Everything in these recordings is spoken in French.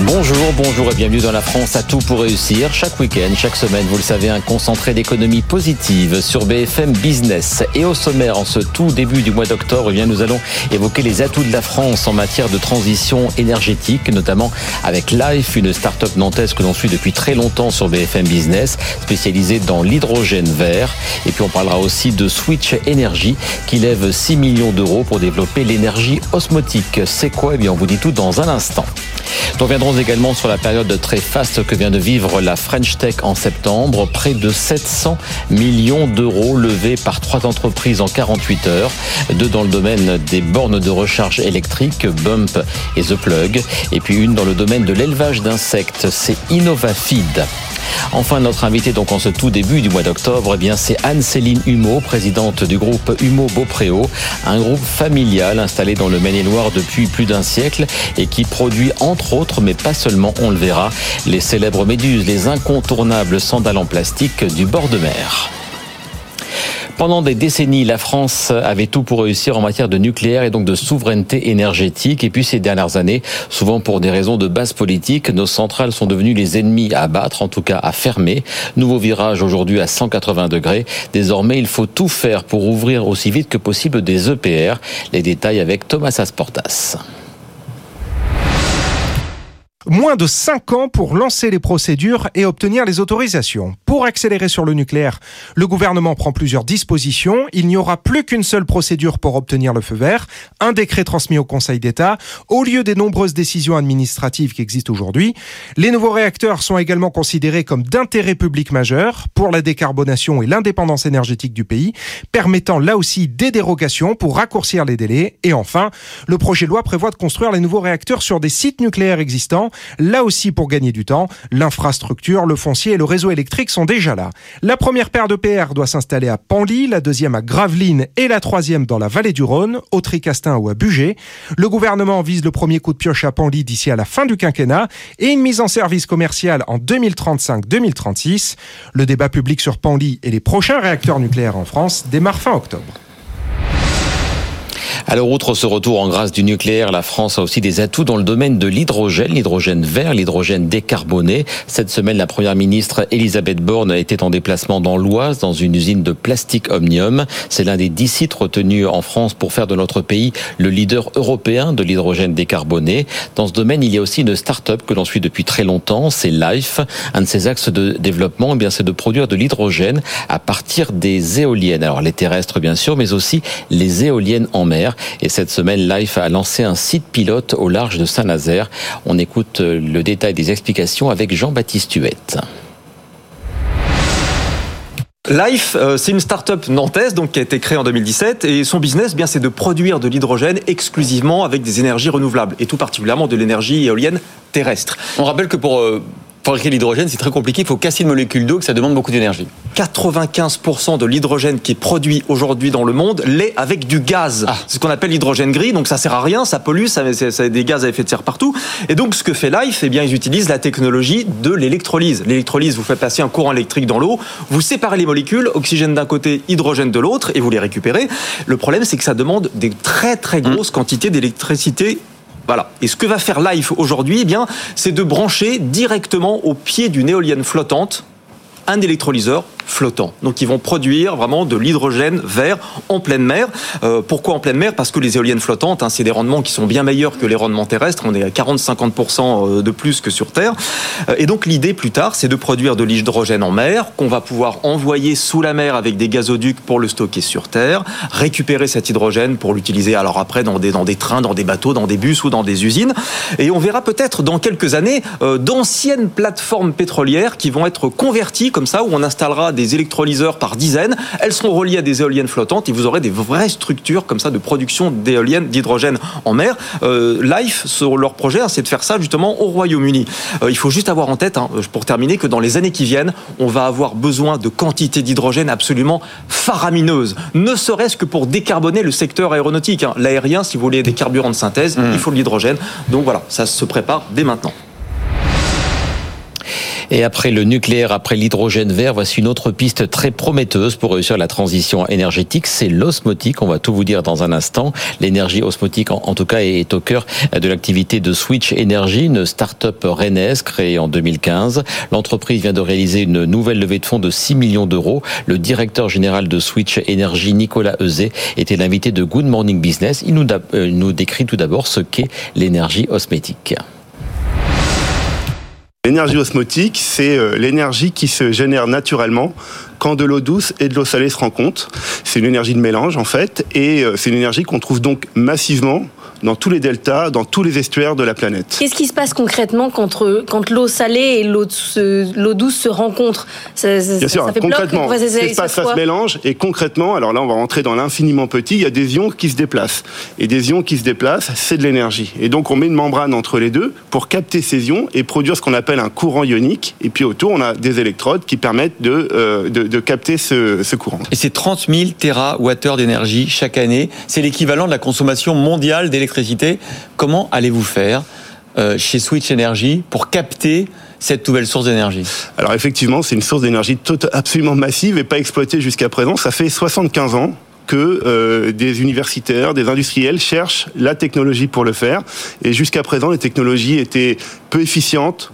Bonjour, bonjour et bienvenue dans La France à tout pour réussir. Chaque week-end, chaque semaine, vous le savez, un concentré d'économie positive sur BFM Business. Et au sommaire, en ce tout début du mois d'octobre, eh bien, nous allons évoquer les atouts de la France en matière de transition énergétique, notamment avec Lhyfe, une start-up nantaise que l'on suit depuis très longtemps sur BFM Business, spécialisée dans l'hydrogène vert. Et puis on parlera aussi de Switch Energy, qui lève 6 millions d'euros pour développer l'énergie osmotique. C'est quoi ? Eh bien, on vous dit tout dans un instant. Nous reviendrons également sur la période très faste que vient de vivre la French Tech en septembre. Près de 700 millions d'euros levés par 3 entreprises en 48 heures. 2 dans le domaine des bornes de recharge électrique, Bump et The Plug. Et puis une dans le domaine de l'élevage d'insectes, c'est InnovaFeed. Enfin, notre invité donc en ce tout début du mois d'octobre, eh bien, c'est Anne-Céline Humeau, présidente du groupe Humeau-Beaupréau, un groupe familial installé dans le Maine-et-Loire depuis plus d'un siècle et qui produit entre autres, mais pas seulement, on le verra, les célèbres méduses, les incontournables sandales en plastique du bord de mer. Pendant des décennies, la France avait tout pour réussir en matière de nucléaire et donc de souveraineté énergétique. Et puis ces dernières années, souvent pour des raisons de base politique, nos centrales sont devenues les ennemis à abattre, en tout cas à fermer. Nouveau virage aujourd'hui à 180 degrés. Désormais, il faut tout faire pour ouvrir aussi vite que possible des EPR. Les détails avec Thomas Asportas. Moins de 5 ans pour lancer les procédures et obtenir les autorisations. Pour accélérer sur le nucléaire, le gouvernement prend plusieurs dispositions. Il n'y aura plus qu'une seule procédure pour obtenir le feu vert, un décret transmis au Conseil d'État, au lieu des nombreuses décisions administratives qui existent aujourd'hui. Les nouveaux réacteurs sont également considérés comme d'intérêt public majeur pour la décarbonation et l'indépendance énergétique du pays, permettant là aussi des dérogations pour raccourcir les délais. Et enfin, le projet de loi prévoit de construire les nouveaux réacteurs sur des sites nucléaires existants. Là aussi, pour gagner du temps, l'infrastructure, le foncier et le réseau électrique sont déjà là. La première paire d'EPR doit s'installer à Penly, la deuxième à Gravelines et la troisième dans la vallée du Rhône, au Tricastin ou à Bugey. Le gouvernement vise le premier coup de pioche à Penly d'ici à la fin du quinquennat et une mise en service commerciale en 2035-2036. Le débat public sur Penly et les prochains réacteurs nucléaires en France démarre fin octobre. Alors, outre ce retour en grâce du nucléaire, la France a aussi des atouts dans le domaine de l'hydrogène, l'hydrogène vert, l'hydrogène décarboné. Cette semaine, la première ministre Elisabeth Borne était en déplacement dans l'Oise, dans une usine de plastique Omnium. C'est l'un des 10 sites retenus en France pour faire de notre pays le leader européen de l'hydrogène décarboné. Dans ce domaine, il y a aussi une start-up que l'on suit depuis très longtemps, c'est Lhyfe. Un de ses axes de développement, eh bien, c'est de produire de l'hydrogène à partir des éoliennes. Alors, les terrestres, bien sûr, mais aussi les éoliennes en mer. Et cette semaine, Lhyfe a lancé un site pilote au large de Saint-Nazaire. On écoute le détail des explications avec Jean-Baptiste Huette. Lhyfe, c'est une start-up nantaise donc, qui a été créée en 2017 et son business, eh bien, c'est de produire de l'hydrogène exclusivement avec des énergies renouvelables et tout particulièrement de l'énergie éolienne terrestre. On rappelle que pour fabriquer l'hydrogène, c'est très compliqué, il faut casser une molécule d'eau, que ça demande beaucoup d'énergie. 95% de l'hydrogène qui est produit aujourd'hui dans le monde l'est avec du gaz. Ah. C'est ce qu'on appelle l'hydrogène gris, donc ça sert à rien, ça pollue, ça a des gaz à effet de serre partout. Et donc ce que fait Lhyfe, eh bien, ils utilisent la technologie de l'électrolyse. L'électrolyse, vous faites passer un courant électrique dans l'eau, vous séparez les molécules, oxygène d'un côté, hydrogène de l'autre, et vous les récupérez. Le problème, c'est que ça demande des très très grosses quantités d'électricité. Voilà. Et ce que va faire Lhyfe aujourd'hui, eh bien, c'est de brancher directement au pied d'une éolienne flottante un électrolyseur flottant. Donc ils vont produire vraiment de l'hydrogène vert en pleine mer. Pourquoi en pleine mer ? Parce que les éoliennes flottantes, hein, c'est des rendements qui sont bien meilleurs que les rendements terrestres. On est à 40-50% de plus que sur Terre. Et donc l'idée plus tard, c'est de produire de l'hydrogène en mer, qu'on va pouvoir envoyer sous la mer avec des gazoducs pour le stocker sur Terre, récupérer cet hydrogène pour l'utiliser alors après dans des trains, dans des bateaux, dans des bus ou dans des usines. Et on verra peut-être dans quelques années d'anciennes plateformes pétrolières qui vont être converties comme ça, où on installera des électrolyseurs par dizaines, elles seront reliées à des éoliennes flottantes et vous aurez des vraies structures comme ça de production d'éoliennes, d'hydrogène en mer. Lhyfe, sur leur projet, c'est de faire ça justement au Royaume-Uni. Il faut juste avoir en tête, hein, pour terminer, que dans les années qui viennent, on va avoir besoin de quantités d'hydrogène absolument faramineuses, ne serait-ce que pour décarboner le secteur aéronautique. Hein. L'aérien, si vous voulez des carburants de synthèse, il faut de l'hydrogène. Donc voilà, ça se prépare dès maintenant. Et après le nucléaire, après l'hydrogène vert, voici une autre piste très prometteuse pour réussir la transition énergétique, c'est l'osmotique. On va tout vous dire dans un instant. L'énergie osmotique, en tout cas, est au cœur de l'activité de Switch Energy, une start-up rennaise créée en 2015. L'entreprise vient de réaliser une nouvelle levée de fonds de 6 millions d'euros. Le directeur général de Switch Energy, Nicolas Euzé, était l'invité de Good Morning Business. Il nous décrit tout d'abord ce qu'est l'énergie osmotique. L'énergie osmotique, c'est l'énergie qui se génère naturellement quand de l'eau douce et de l'eau salée se rencontrent. C'est une énergie de mélange en fait, et c'est une énergie qu'on trouve donc massivement dans tous les deltas, dans tous les estuaires de la planète. Qu'est-ce qui se passe concrètement quand l'eau salée et l'eau douce se rencontrent ? Bien sûr, ça fait concrètement, bloc, ça se mélange, et concrètement, alors là on va rentrer dans l'infiniment petit, il y a des ions qui se déplacent. Et des ions qui se déplacent, c'est de l'énergie. Et donc on met une membrane entre les deux pour capter ces ions et produire ce qu'on appelle un courant ionique. Et puis autour, on a des électrodes qui permettent de capter ce courant. Et c'est 30 000 TWh d'énergie chaque année. C'est l'équivalent de la consommation mondiale d'électricité. Comment allez-vous faire chez Switch Energy pour capter cette nouvelle source d'énergie ? Alors effectivement, c'est une source d'énergie absolument massive et pas exploitée jusqu'à présent. Ça fait 75 ans que des universitaires, des industriels cherchent la technologie pour le faire. Et jusqu'à présent, les technologies étaient peu efficientes,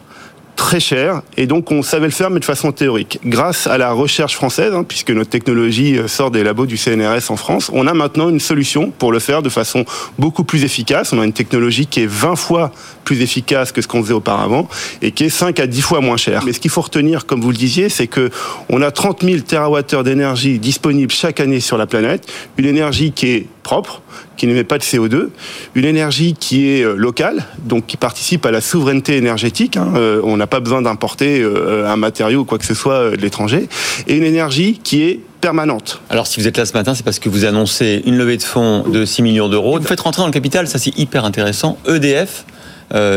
très cher, et donc on savait le faire mais de façon théorique. Grâce à la recherche française, puisque notre technologie sort des labos du CNRS en France, on a maintenant une solution pour le faire de façon beaucoup plus efficace. On a une technologie qui est 20 fois plus efficace que ce qu'on faisait auparavant et qui est 5 à 10 fois moins chère. Mais ce qu'il faut retenir, comme vous le disiez, c'est qu'on a 30 000 TWh d'énergie disponible chaque année sur la planète, une énergie qui est propre, qui n'émet pas de CO2, une énergie qui est locale, donc qui participe à la souveraineté énergétique, on n'a pas besoin d'importer un matériau ou quoi que ce soit de l'étranger, et une énergie qui est permanente. Alors si vous êtes là ce matin, c'est parce que vous annoncez une levée de fonds de 6 millions d'euros. Vous faites rentrer dans le capital, ça c'est hyper intéressant, EDF,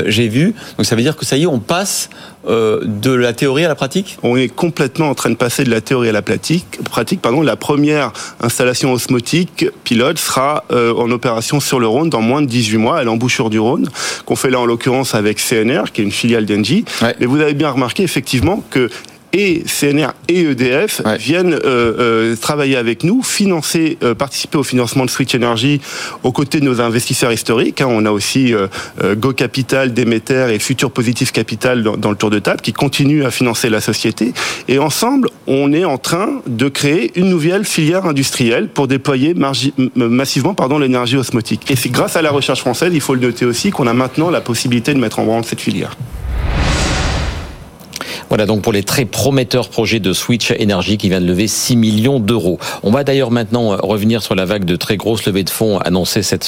j'ai vu, donc ça veut dire que ça y est, on passe de la théorie à la pratique ? On est complètement en train de passer de la théorie à la pratique. La première installation osmotique pilote sera en opération sur le Rhône dans moins de 18 mois, à l'embouchure du Rhône, qu'on fait là en l'occurrence avec CNR, qui est une filiale d'Engie. Ouais. Mais vous avez bien remarqué effectivement que et CNR et EDF viennent travailler avec nous, financer, participer au financement de Switch Energy aux côtés de nos investisseurs historiques. On a aussi Go Capital, Demeter et Future Positive Capital dans le tour de table qui continuent à financer la société. Et ensemble, on est en train de créer une nouvelle filière industrielle pour déployer massivement l'énergie osmotique. Et c'est grâce à la recherche française, il faut le noter aussi, qu'on a maintenant la possibilité de mettre en branle cette filière. Voilà donc pour les très prometteurs projets de Switch Energy qui vient de lever 6 millions d'euros. On va d'ailleurs maintenant revenir sur la vague de très grosses levées de fonds annoncées la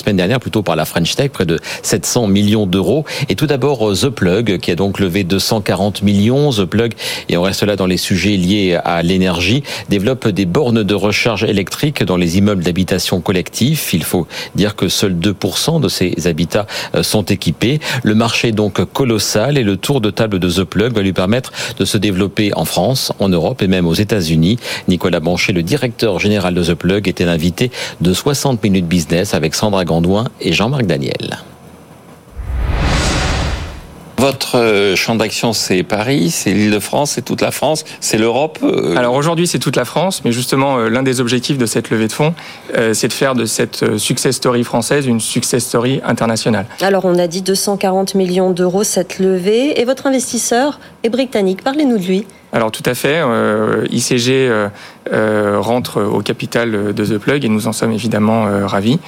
semaine dernière, par la French Tech, près de 700 millions d'euros. Et tout d'abord The Plug qui a donc levé 240 millions. The Plug, et on reste là dans les sujets liés à l'énergie, développe des bornes de recharge électrique dans les immeubles d'habitation collectif. Il faut dire que seuls 2% de ces habitats sont équipés. Le marché est donc colossal et le tour de table de The Plug va lui permettre de se développer en France, en Europe et même aux États-Unis. Nicolas Banchet, le directeur général de The Plug, était l'invité de 60 Minutes Business avec Sandra Gandouin et Jean-Marc Daniel. Votre champ d'action, c'est Paris, c'est l'Île-de-France, c'est toute la France, c'est l'Europe. Alors aujourd'hui, c'est toute la France, mais justement, l'un des objectifs de cette levée de fonds, c'est de faire de cette success story française une success story internationale. Alors on a dit 240 millions d'euros cette levée, et votre investisseur est britannique, parlez-nous de lui. Alors tout à fait, ICG rentre au capital de The Plug et nous en sommes évidemment ravis.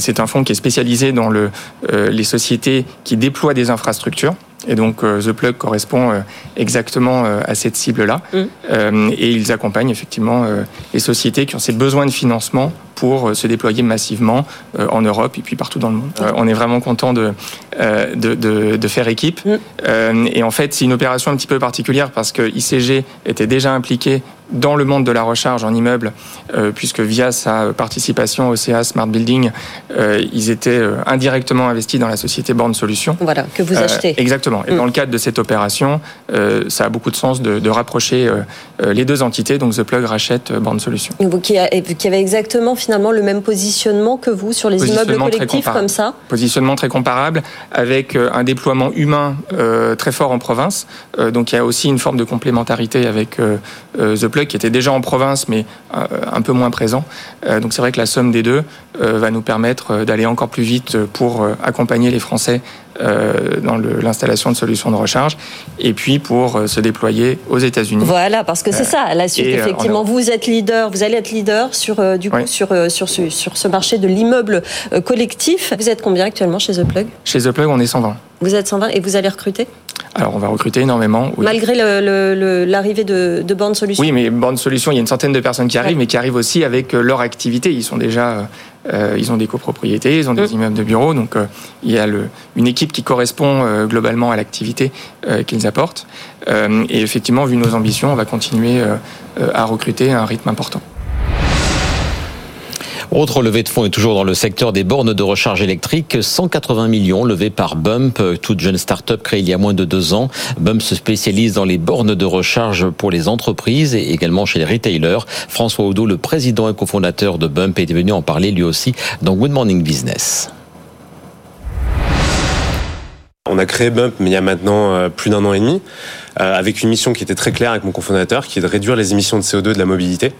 C'est un fonds qui est spécialisé dans les sociétés qui déploient des infrastructures. Et donc The Plug correspond exactement à cette cible-là. Et ils accompagnent effectivement les sociétés qui ont ces besoins de financement pour se déployer massivement en Europe et puis partout dans le monde. On est vraiment content de faire équipe. Et en fait, c'est une opération un petit peu particulière parce que ICG était déjà impliqué dans le monde de la recharge en immeuble, puisque via sa participation au CA Smart Building, ils étaient indirectement investis dans la société Borne Solutions. Voilà, que vous achetez. Exactement. Et dans le cadre de cette opération, ça a beaucoup de sens de rapprocher les deux entités. Donc The Plug rachète Borne Solutions. Vous qui avez exactement finalement le même positionnement que vous sur les immeubles collectifs comme ça. Positionnement très comparable, avec un déploiement humain très fort en province. Donc il y a aussi une forme de complémentarité avec The Plug, qui était déjà en province, mais un peu moins présent. Donc c'est vrai que la somme des deux va nous permettre d'aller encore plus vite pour accompagner les Français dans l'installation de solutions de recharge, et puis pour se déployer aux États-Unis. Voilà, parce que c'est ça la suite. Effectivement, vous êtes leader, vous allez être leader sur ce marché de l'immeuble collectif. Vous êtes combien actuellement chez The Plug ? Chez The Plug, on est 120. Vous êtes 120 et vous allez recruter ? Alors, on va recruter énormément. Oui. Malgré l'arrivée de Borne Solutions ? Oui, mais Borne Solutions, il y a une centaine de personnes qui arrivent, mais qui arrivent aussi avec leur activité. Ils sont déjà... ils ont des copropriétés, ils ont des immeubles de bureaux, donc il y a une équipe qui correspond globalement à l'activité qu'ils apportent. Et effectivement, vu nos ambitions, on va continuer à recruter à un rythme important. Autre levée de fonds est toujours dans le secteur des bornes de recharge électrique. 180 millions levés par Bump, toute jeune start-up créée il y a moins de 2 ans. Bump se spécialise dans les bornes de recharge pour les entreprises et également chez les retailers. François Oudot, le président et cofondateur de Bump, est venu en parler lui aussi dans Good Morning Business. On a créé Bump mais il y a maintenant plus d'1 an et demi, avec une mission qui était très claire avec mon cofondateur, qui est de réduire les émissions de CO2 de la mobilité.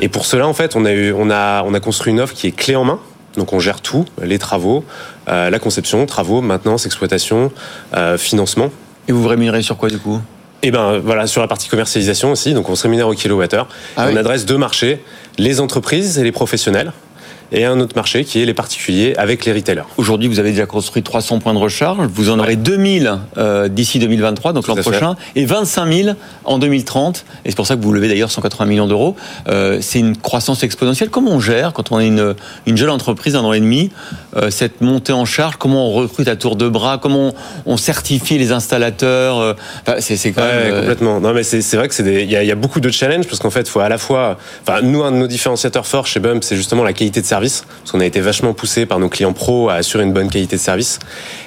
Et pour cela, en fait, on a construit une offre qui est clé en main. Donc, on gère tout, les travaux, la conception, travaux, maintenance, exploitation, financement. Et vous vous rémunérez sur quoi, du coup ? Eh ben, voilà, sur la partie commercialisation aussi. Donc, on se rémunère au kilowattheure. On adresse 2 marchés, les entreprises et les professionnels. Et un autre marché qui est les particuliers avec les retailers. Aujourd'hui, vous avez déjà construit 300 points de recharge. Vous en aurez 2000 d'ici 2023, donc l'an prochain, et 25 000 en 2030. Et c'est pour ça que vous levez d'ailleurs 180 millions d'euros. C'est une croissance exponentielle. Comment on gère, quand on est une jeune entreprise, 1 an et demi, cette montée en charge ? Comment on recrute à tour de bras ? Comment on certifie les installateurs ? C'est quand même... Complètement. Non, mais c'est vrai qu'il y a beaucoup de challenges, parce qu'en fait, il faut à la fois... Enfin, nous, un de nos différenciateurs forts chez Bump, c'est justement la qualité de service. Parce qu'on a été vachement poussé par nos clients pros à assurer une bonne qualité de service.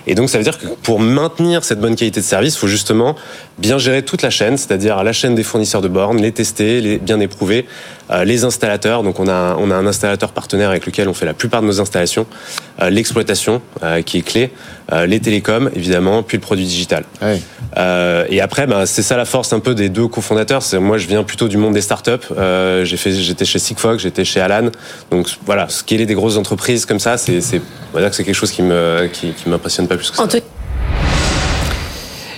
Et donc, ça veut dire que pour maintenir cette bonne qualité de service, il faut justement bien gérer toute la chaîne, c'est-à-dire la chaîne des fournisseurs de bornes, les tester, les bien éprouver, les installateurs. Donc, on a un installateur partenaire avec lequel on fait la plupart de nos installations, l'exploitation qui est clé, les télécoms, évidemment, puis le produit digital. Oui. Et après, c'est ça la force un peu des 2 cofondateurs. Moi, je viens plutôt du monde des startups. J'étais chez Sigfox, j'étais chez Alan. Donc, voilà, scaler des grosses entreprises comme ça, on va dire que c'est quelque chose qui m'impressionne pas plus que ça.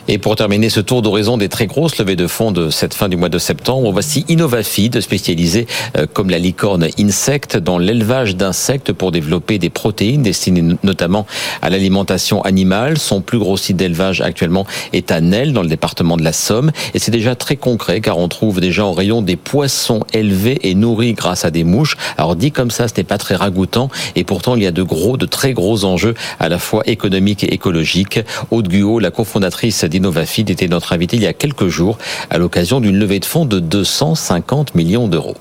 Et pour terminer ce tour d'horizon des très grosses levées de fonds de cette fin du mois de septembre, voici InnovaFeed, spécialisé comme la licorne Insect dans l'élevage d'insectes pour développer des protéines destinées notamment à l'alimentation animale. Son plus gros site d'élevage actuellement est à Nel, dans le département de la Somme. Et c'est déjà très concret, car on trouve déjà en rayon des poissons élevés et nourris grâce à des mouches. Alors dit comme ça, ce n'est pas très ragoûtant, et pourtant il y a de très gros enjeux à la fois économiques et écologiques. Aude Guo, la cofondatrice d'InnovaFeed, était notre invité il y a quelques jours à l'occasion d'une levée de fonds de 250 millions d'euros.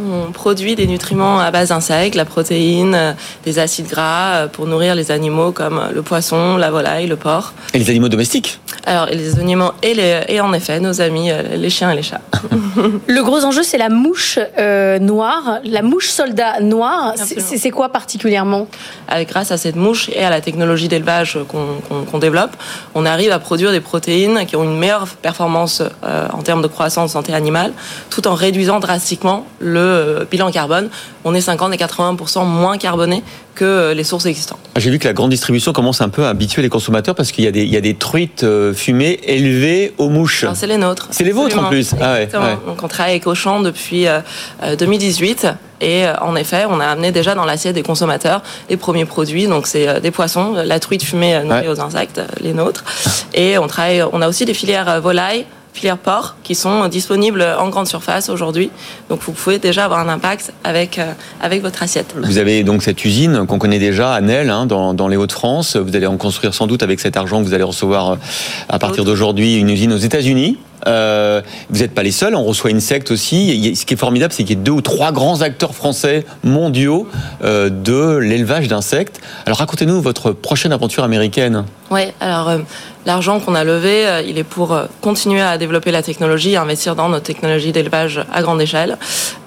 On produit des nutriments à base d'insectes, la protéine, des acides gras pour nourrir les animaux comme le poisson, la volaille, le porc. Et les animaux domestiques ? Alors, les animaux et en effet, nos amis, les chiens et les chats. Le gros enjeu, c'est la mouche noire, la mouche soldat noire. C'est quoi particulièrement ? Grâce à cette mouche et à la technologie d'élevage qu'on développe, on arrive à produire des protéines qui ont une meilleure performance en termes de croissance santé animale, tout en réduisant drastiquement le bilan carbone. On est 50 et 80% moins carboné que les sources existantes. J'ai vu que la grande distribution commence un peu à habituer les consommateurs, parce qu'il y a des truites fumées élevées aux mouches. Alors, c'est les nôtres. C'est les vôtres en plus. Exactement. Ah ouais. Donc on travaille avec Auchan depuis 2018. Et en effet, on a amené déjà dans l'assiette des consommateurs les premiers produits. Donc c'est des poissons, la truite fumée nourrie aux insectes, les nôtres. Et on a aussi des filières volailles, filières porcs, qui sont disponibles en grande surface aujourd'hui. Donc vous pouvez déjà avoir un impact avec votre assiette. Vous avez donc cette usine qu'on connaît déjà à Nel, dans les Hauts-de-France. Vous allez en construire sans doute avec cet argent que vous allez recevoir à partir d'aujourd'hui une usine aux États-Unis. Vous n'êtes pas les seuls, on reçoit Insect aussi. Ce qui est formidable, c'est qu'il y a 2 ou 3 grands acteurs français mondiaux de l'élevage d'insectes. Alors racontez-nous votre prochaine aventure américaine. Oui, alors l'argent qu'on a levé, il est pour continuer à développer la technologie, à investir dans nos technologies d'élevage à grande échelle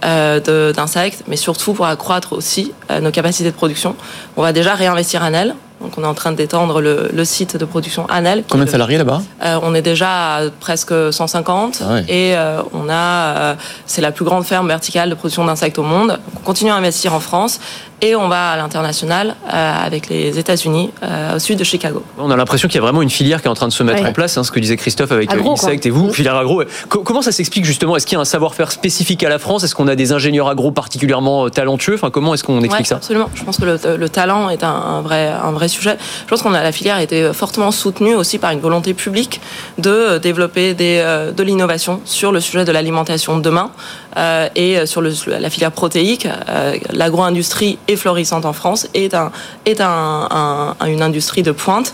d'insectes, mais surtout pour accroître aussi nos capacités de production. On va déjà réinvestir à Nel. Donc on est en train d'étendre le site de production à Nel. Combien de salariés là-bas ? On est déjà à presque 150 et on a c'est la plus grande ferme verticale de production d'insectes au monde. Donc on continue à investir en France et on va à l'international avec les États-Unis au sud de Chicago. On a l'impression qu'il y a vraiment une filière qui est en train de se mettre en place, hein, ce que disait Christophe avec Insect et vous, filière agro. Comment ça s'explique justement ? Est-ce qu'il y a un savoir-faire spécifique à la France ? Est-ce qu'on a des ingénieurs agro particulièrement talentueux ? Enfin, comment est-ce qu'on explique ça ? Absolument. Je pense que le talent est un vrai sujet. Je pense qu'on a la filière a été fortement soutenue aussi par une volonté publique de développer de l'innovation sur le sujet de l'alimentation de demain et sur la filière protéique. L'agro-industrie est florissante en France et est une industrie de pointe.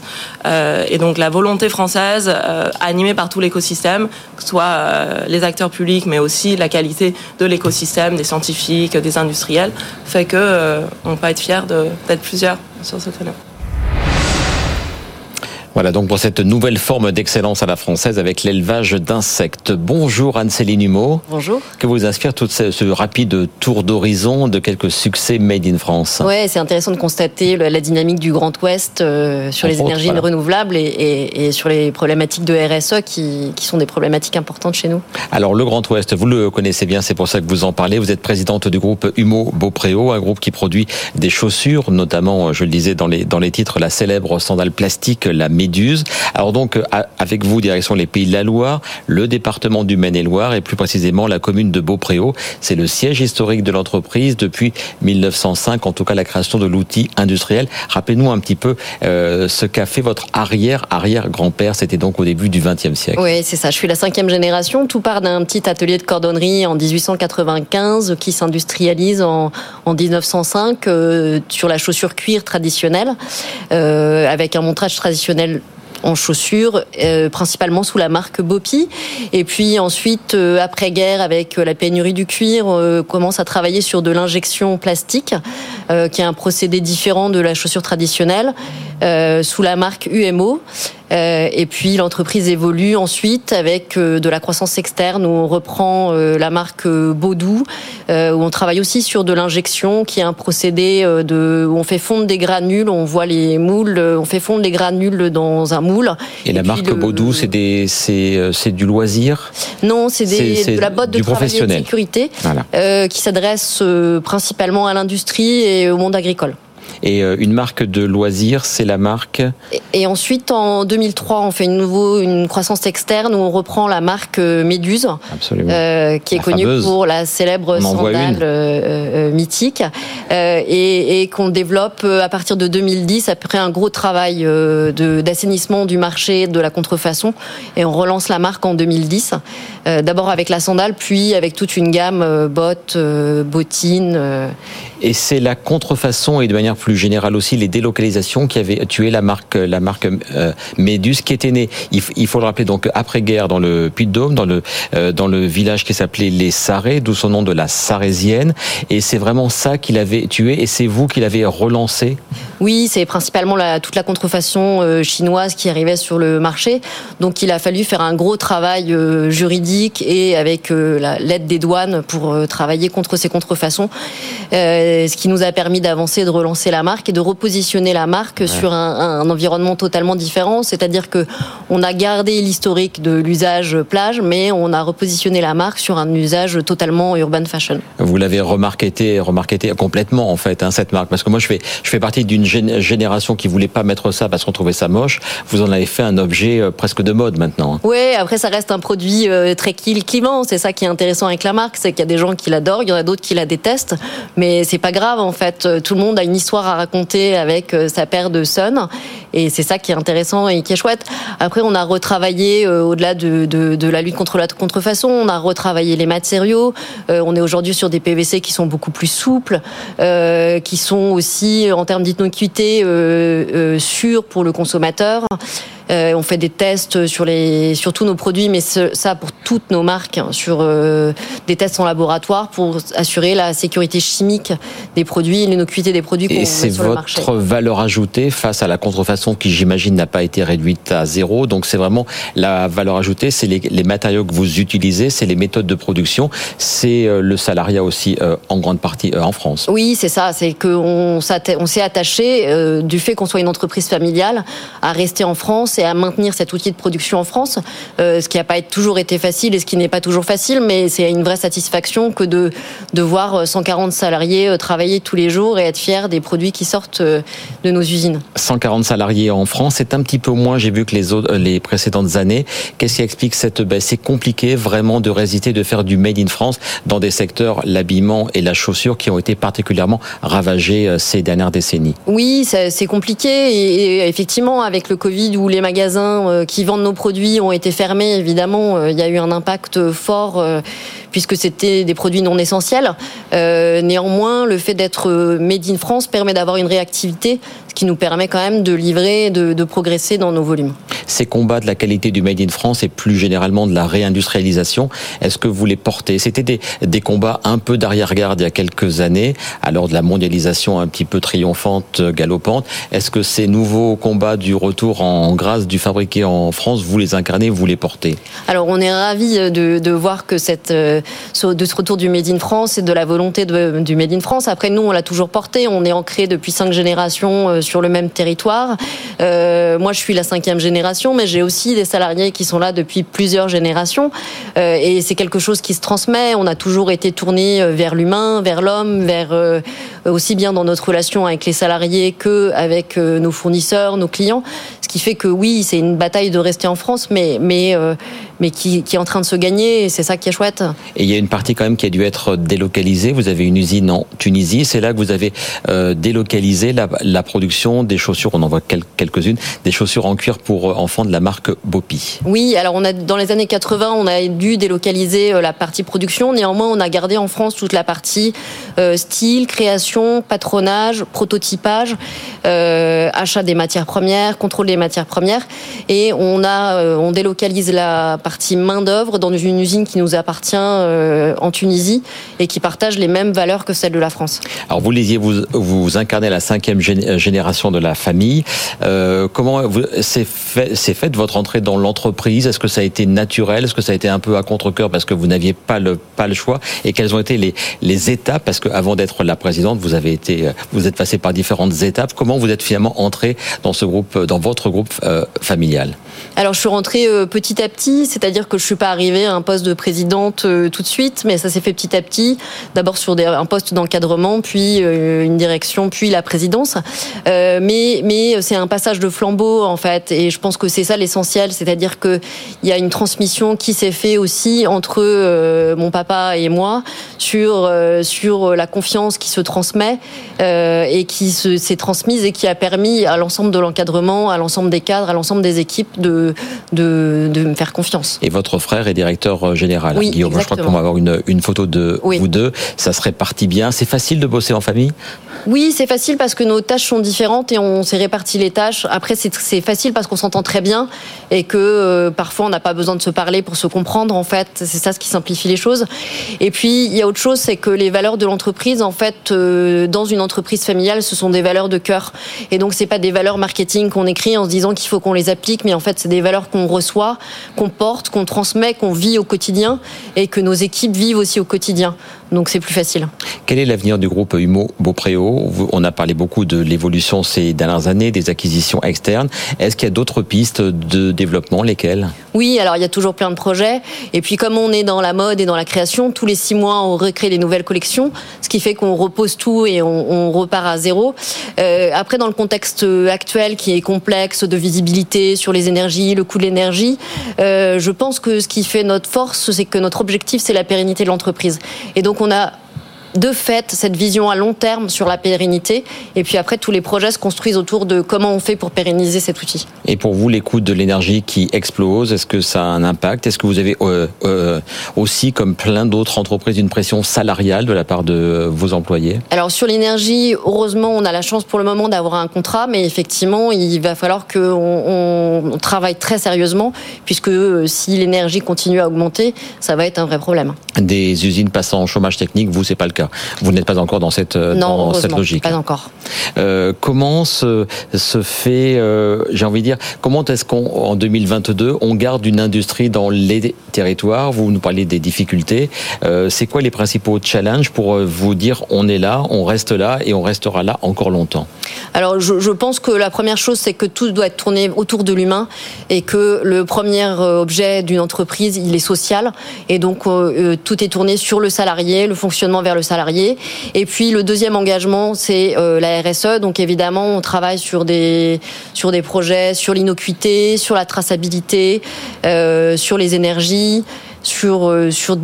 Et donc la volonté française, animée par tout l'écosystème, que ce soit les acteurs publics, mais aussi la qualité de l'écosystème, des scientifiques, des industriels, fait qu'on peut être fiers d'être plusieurs sur ce terrain. Voilà donc pour cette nouvelle forme d'excellence à la française avec l'élevage d'insectes. Bonjour Anne-Céline Humeau. Bonjour. Que vous inspire tout ce rapide tour d'horizon de quelques succès made in France ? Ouais, c'est intéressant de constater la dynamique du Grand Ouest sur les énergies renouvelables et sur les problématiques de RSE qui sont des problématiques importantes chez nous. Alors le Grand Ouest, vous le connaissez bien, c'est pour ça que vous en parlez. Vous êtes présidente du groupe Humeau-Beaupréau, un groupe qui produit des chaussures, notamment, je le disais dans les titres, la célèbre sandale plastique, la Méduse. Alors donc, avec vous, direction les Pays de la Loire, le département du Maine-et-Loire et plus précisément la commune de Beaupréau. C'est le siège historique de l'entreprise depuis 1905, en tout cas la création de l'outil industriel. Rappelez-nous un petit peu ce qu'a fait votre arrière-arrière-grand-père. C'était donc au début du XXe siècle. Oui, c'est ça. Je suis la 5e génération. Tout part d'un petit atelier de cordonnerie en 1895 qui s'industrialise en 1905 sur la chaussure cuir traditionnelle avec un montrage traditionnel en chaussures, principalement sous la marque Bopy. Et puis ensuite, après-guerre, avec la pénurie du cuir, commence à travailler sur de l'injection plastique, qui est un procédé différent de la chaussure traditionnelle, sous la marque Humeau. Et puis l'entreprise évolue ensuite avec de la croissance externe où on reprend la marque Baudou, où on travaille aussi sur de l'injection qui est un procédé où on fait fondre des granules, on voit les moules, on fait fondre les granules dans un moule. Et la marque Baudou, c'est du loisir ? Non, c'est de la botte de travail et de sécurité qui s'adresse principalement à l'industrie et au monde agricole. Et une marque de loisirs, c'est la marque... Et ensuite, en 2003, on fait une croissance externe où on reprend la marque Méduse, qui est connue pour la célèbre sandale mythique, et qu'on développe à partir de 2010, après un gros travail d'assainissement du marché, de la contrefaçon, et on relance la marque en 2010, d'abord avec la sandale, puis avec toute une gamme bottes, bottines... Et c'est la contrefaçon et de manière plus générale aussi les délocalisations qui avaient tué la marque Méduse qui était née. Il faut le rappeler donc après-guerre dans le Puy-de-Dôme, dans le village qui s'appelait les Sarrés, d'où son nom de la Sarrésienne. Et c'est vraiment ça qui l'avait tué et c'est vous qui l'avez relancé. Oui, c'est principalement toute la contrefaçon chinoise qui arrivait sur le marché. Donc il a fallu faire un gros travail juridique et avec l'aide des douanes pour travailler contre ces contrefaçons. Ce qui nous a permis d'avancer, de relancer la marque et de repositionner la marque sur un environnement totalement différent. C'est-à-dire que on a gardé l'historique de l'usage plage, mais on a repositionné la marque sur un usage totalement urban fashion. Vous l'avez remarqué complètement en fait, hein, cette marque, parce que moi je fais partie d'une génération qui voulait pas mettre ça parce qu'on trouvait ça moche. Vous en avez fait un objet presque de mode maintenant. Oui, après ça reste un produit très clivant. C'est ça qui est intéressant avec la marque, c'est qu'il y a des gens qui l'adorent, il y en a d'autres qui la détestent, mais c'est pas grave en fait, tout le monde a une histoire à raconter avec sa paire de Sun et c'est ça qui est intéressant et qui est chouette. Après on a retravaillé au-delà de la lutte contre la contrefaçon, on a retravaillé les matériaux, on est aujourd'hui sur des PVC qui sont beaucoup plus souples, qui sont aussi en termes d'innocuité sûrs pour le consommateur. On fait des tests sur tous nos produits, mais ça pour toutes nos marques, hein, sur des tests en laboratoire pour assurer la sécurité chimique des produits, l'innocuité des produits qu'on met sur le marché. Et c'est votre valeur ajoutée face à la contrefaçon qui, j'imagine, n'a pas été réduite à zéro. Donc c'est vraiment la valeur ajoutée, c'est les matériaux que vous utilisez, c'est les méthodes de production, c'est le salariat aussi en grande partie en France. Oui, c'est ça, c'est qu'on s'est attaché du fait qu'on soit une entreprise familiale à rester en France et à maintenir cet outil de production en France, ce qui n'a pas toujours été facile et ce qui n'est pas toujours facile, mais c'est une vraie satisfaction que de voir 140 salariés travailler tous les jours et être fiers des produits qui sortent de nos usines. 140 salariés en France, c'est un petit peu moins, j'ai vu que les précédentes années. Qu'est-ce qui explique cette baisse ? C'est compliqué vraiment de résister, de faire du made in France dans des secteurs, l'habillement et la chaussure, qui ont été particulièrement ravagés ces dernières décennies. Oui, c'est compliqué et effectivement avec le Covid où les magasins qui vendent nos produits ont été fermés, évidemment, il y a eu un impact fort puisque c'était des produits non essentiels. Néanmoins, le fait d'être made in France permet d'avoir une réactivité, ce qui nous permet quand même de livrer, de progresser dans nos volumes. Ces combats de la qualité du made in France et plus généralement de la réindustrialisation, est-ce que vous les portez ? C'était des combats un peu d'arrière-garde il y a quelques années, alors de la mondialisation un petit peu triomphante, galopante. Est-ce que ces nouveaux combats du retour en grâce du fabriqué en France, vous les incarnez, vous les portez ? Alors on est ravis de voir que ce retour du made in France et de la volonté du made in France. Après nous, on l'a toujours porté, on est ancré depuis 5 générations sur le même territoire. Moi je suis la 5e génération, mais j'ai aussi des salariés qui sont là depuis plusieurs générations et c'est quelque chose qui se transmet. On a toujours été tourné vers l'humain, vers l'homme, vers aussi bien dans notre relation avec les salariés que avec nos fournisseurs, nos clients, ce qui fait que oui, c'est une bataille de rester en France, mais qui est en train de se gagner et c'est ça qui est chouette. Et il y a une partie quand même qui a dû être délocalisée. Vous avez une usine en Tunisie, c'est là que vous avez délocalisé la production des chaussures, on en voit quelques-unes, des chaussures en cuir pour enfants de la marque Bopy. Oui, alors dans les années 80, on a dû délocaliser la partie production, néanmoins on a gardé en France toute la partie style, création, patronage, prototypage, achat des matières premières, contrôle des matières premières, et on délocalise la partie main d'œuvre dans une usine qui nous appartient en Tunisie et qui partage les mêmes valeurs que celles de la France. Alors vous lisiez, vous incarnez la 5e génération de la famille. Comment s'est faite votre entrée dans l'entreprise ? Est-ce que ça a été naturel ? Est-ce que ça a été un peu à contre-cœur parce que vous n'aviez pas le choix ? Et quelles ont été les étapes ? Parce qu'avant d'être la présidente, vous êtes passée par différentes étapes. Comment vous êtes finalement entrée dans ce groupe, dans votre groupe familial ? Alors je suis rentrée petit à petit, c'est-à-dire que je suis pas arrivée à un poste de présidente tout de suite, mais ça s'est fait petit à petit. D'abord sur un poste d'encadrement, puis une direction, puis la présidence. Mais c'est un passage de flambeau en fait, et je pense que c'est ça l'essentiel, c'est-à-dire que il y a une transmission qui s'est faite aussi entre mon papa et moi sur la confiance qui se transmet et qui s'est transmise et qui a permis à l'ensemble de l'encadrement, à l'ensemble des cadres, à l'ensemble des équipes de me faire confiance. Et votre frère est directeur général, oui, Guillaume. Exactement. Je crois qu'on va avoir une photo de vous deux. Ça se répartit bien. C'est facile de bosser en famille ? Oui, c'est facile parce que nos tâches sont différentes et on s'est réparti les tâches. Après, c'est facile parce qu'on s'entend très bien et que parfois on n'a pas besoin de se parler pour se comprendre. En fait, c'est ça ce qui simplifie les choses. Et puis il y a autre chose, c'est que les valeurs de l'entreprise, en fait, dans une entreprise familiale, ce sont des valeurs de cœur. Et donc c'est pas des valeurs marketing qu'on écrit en se disant qu'il faut qu'on les applique, mais en fait c'est des valeurs qu'on reçoit, qu'on porte, qu'on transmet, qu'on vit au quotidien et que nos équipes vivent aussi au quotidien. Donc c'est plus facile. Quel est l'avenir du groupe Humeau-Beaupréau ? On a parlé beaucoup de l'évolution ces dernières années, des acquisitions externes. Est-ce qu'il y a d'autres pistes de développement ? Lesquelles ? Oui, alors il y a toujours plein de projets. Et puis comme on est dans la mode et dans la création, tous les 6 mois on recrée des nouvelles collections, ce qui fait qu'on repose tout et on repart à zéro. Après, dans le contexte actuel qui est complexe de visibilité sur les énergies, le coût de l'énergie, je pense que ce qui fait notre force, c'est que notre objectif, c'est la pérennité de l'entreprise. Et donc on a de fait cette vision à long terme sur la pérennité, et puis après tous les projets se construisent autour de comment on fait pour pérenniser cet outil. Et pour vous, les coûts de l'énergie qui explosent, est-ce que ça a un impact ? Est-ce que vous avez aussi, comme plein d'autres entreprises, une pression salariale de la part de vos employés ? Alors sur l'énergie, heureusement, on a la chance pour le moment d'avoir un contrat, mais effectivement, il va falloir qu'on travaille très sérieusement, puisque si l'énergie continue à augmenter, ça va être un vrai problème. Des usines passant au chômage technique, vous, c'est pas le cas. Vous n'êtes pas encore dans cette logique. Non, pas encore. Comment se fait, j'ai envie de dire, comment est-ce qu'en 2022, on garde une industrie dans les territoires ? Vous nous parlez des difficultés. C'est quoi les principaux challenges pour vous dire on est là, on reste là et on restera là encore longtemps ? Alors, je pense que la première chose, c'est que tout doit être tourné autour de l'humain et que le premier objet d'une entreprise, il est social. Et donc, tout est tourné sur le salarié, le fonctionnement vers le salarié. Et puis, le deuxième engagement, c'est la RSE. Donc, évidemment, on travaille sur des projets, sur l'innocuité, sur la traçabilité, sur les énergies, sur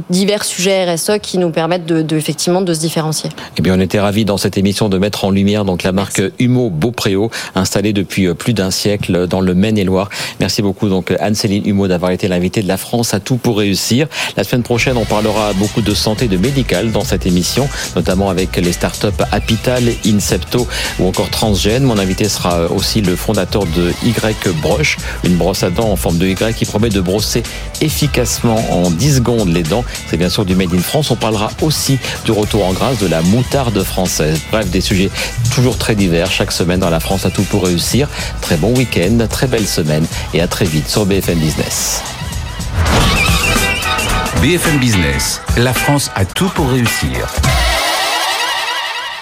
divers sujets RSE qui nous permettent effectivement de se différencier. Eh bien, on était ravis dans cette émission de mettre en lumière donc la marque Humeau-Beaupréau, installée depuis plus d'un siècle dans le Maine-et-Loire. Merci beaucoup donc Anne-Céline Humeau d'avoir été l'invitée de La France à tout pour réussir. La semaine prochaine, on parlera beaucoup de santé, de médical dans cette émission, notamment avec les startups Apital, Incepto ou encore Transgène. Mon invité sera aussi le fondateur de Y Broche, une brosse à dents en forme de Y qui promet de brosser efficacement en 10 secondes les dents. C'est bien sûr du Made in France. On parlera aussi du retour en grâce de la moutarde française. Bref, des sujets toujours très divers chaque semaine dans La France à tout pour réussir. Très bon week-end, très belle semaine et à très vite sur BFM Business. BFM Business, La France a tout pour réussir.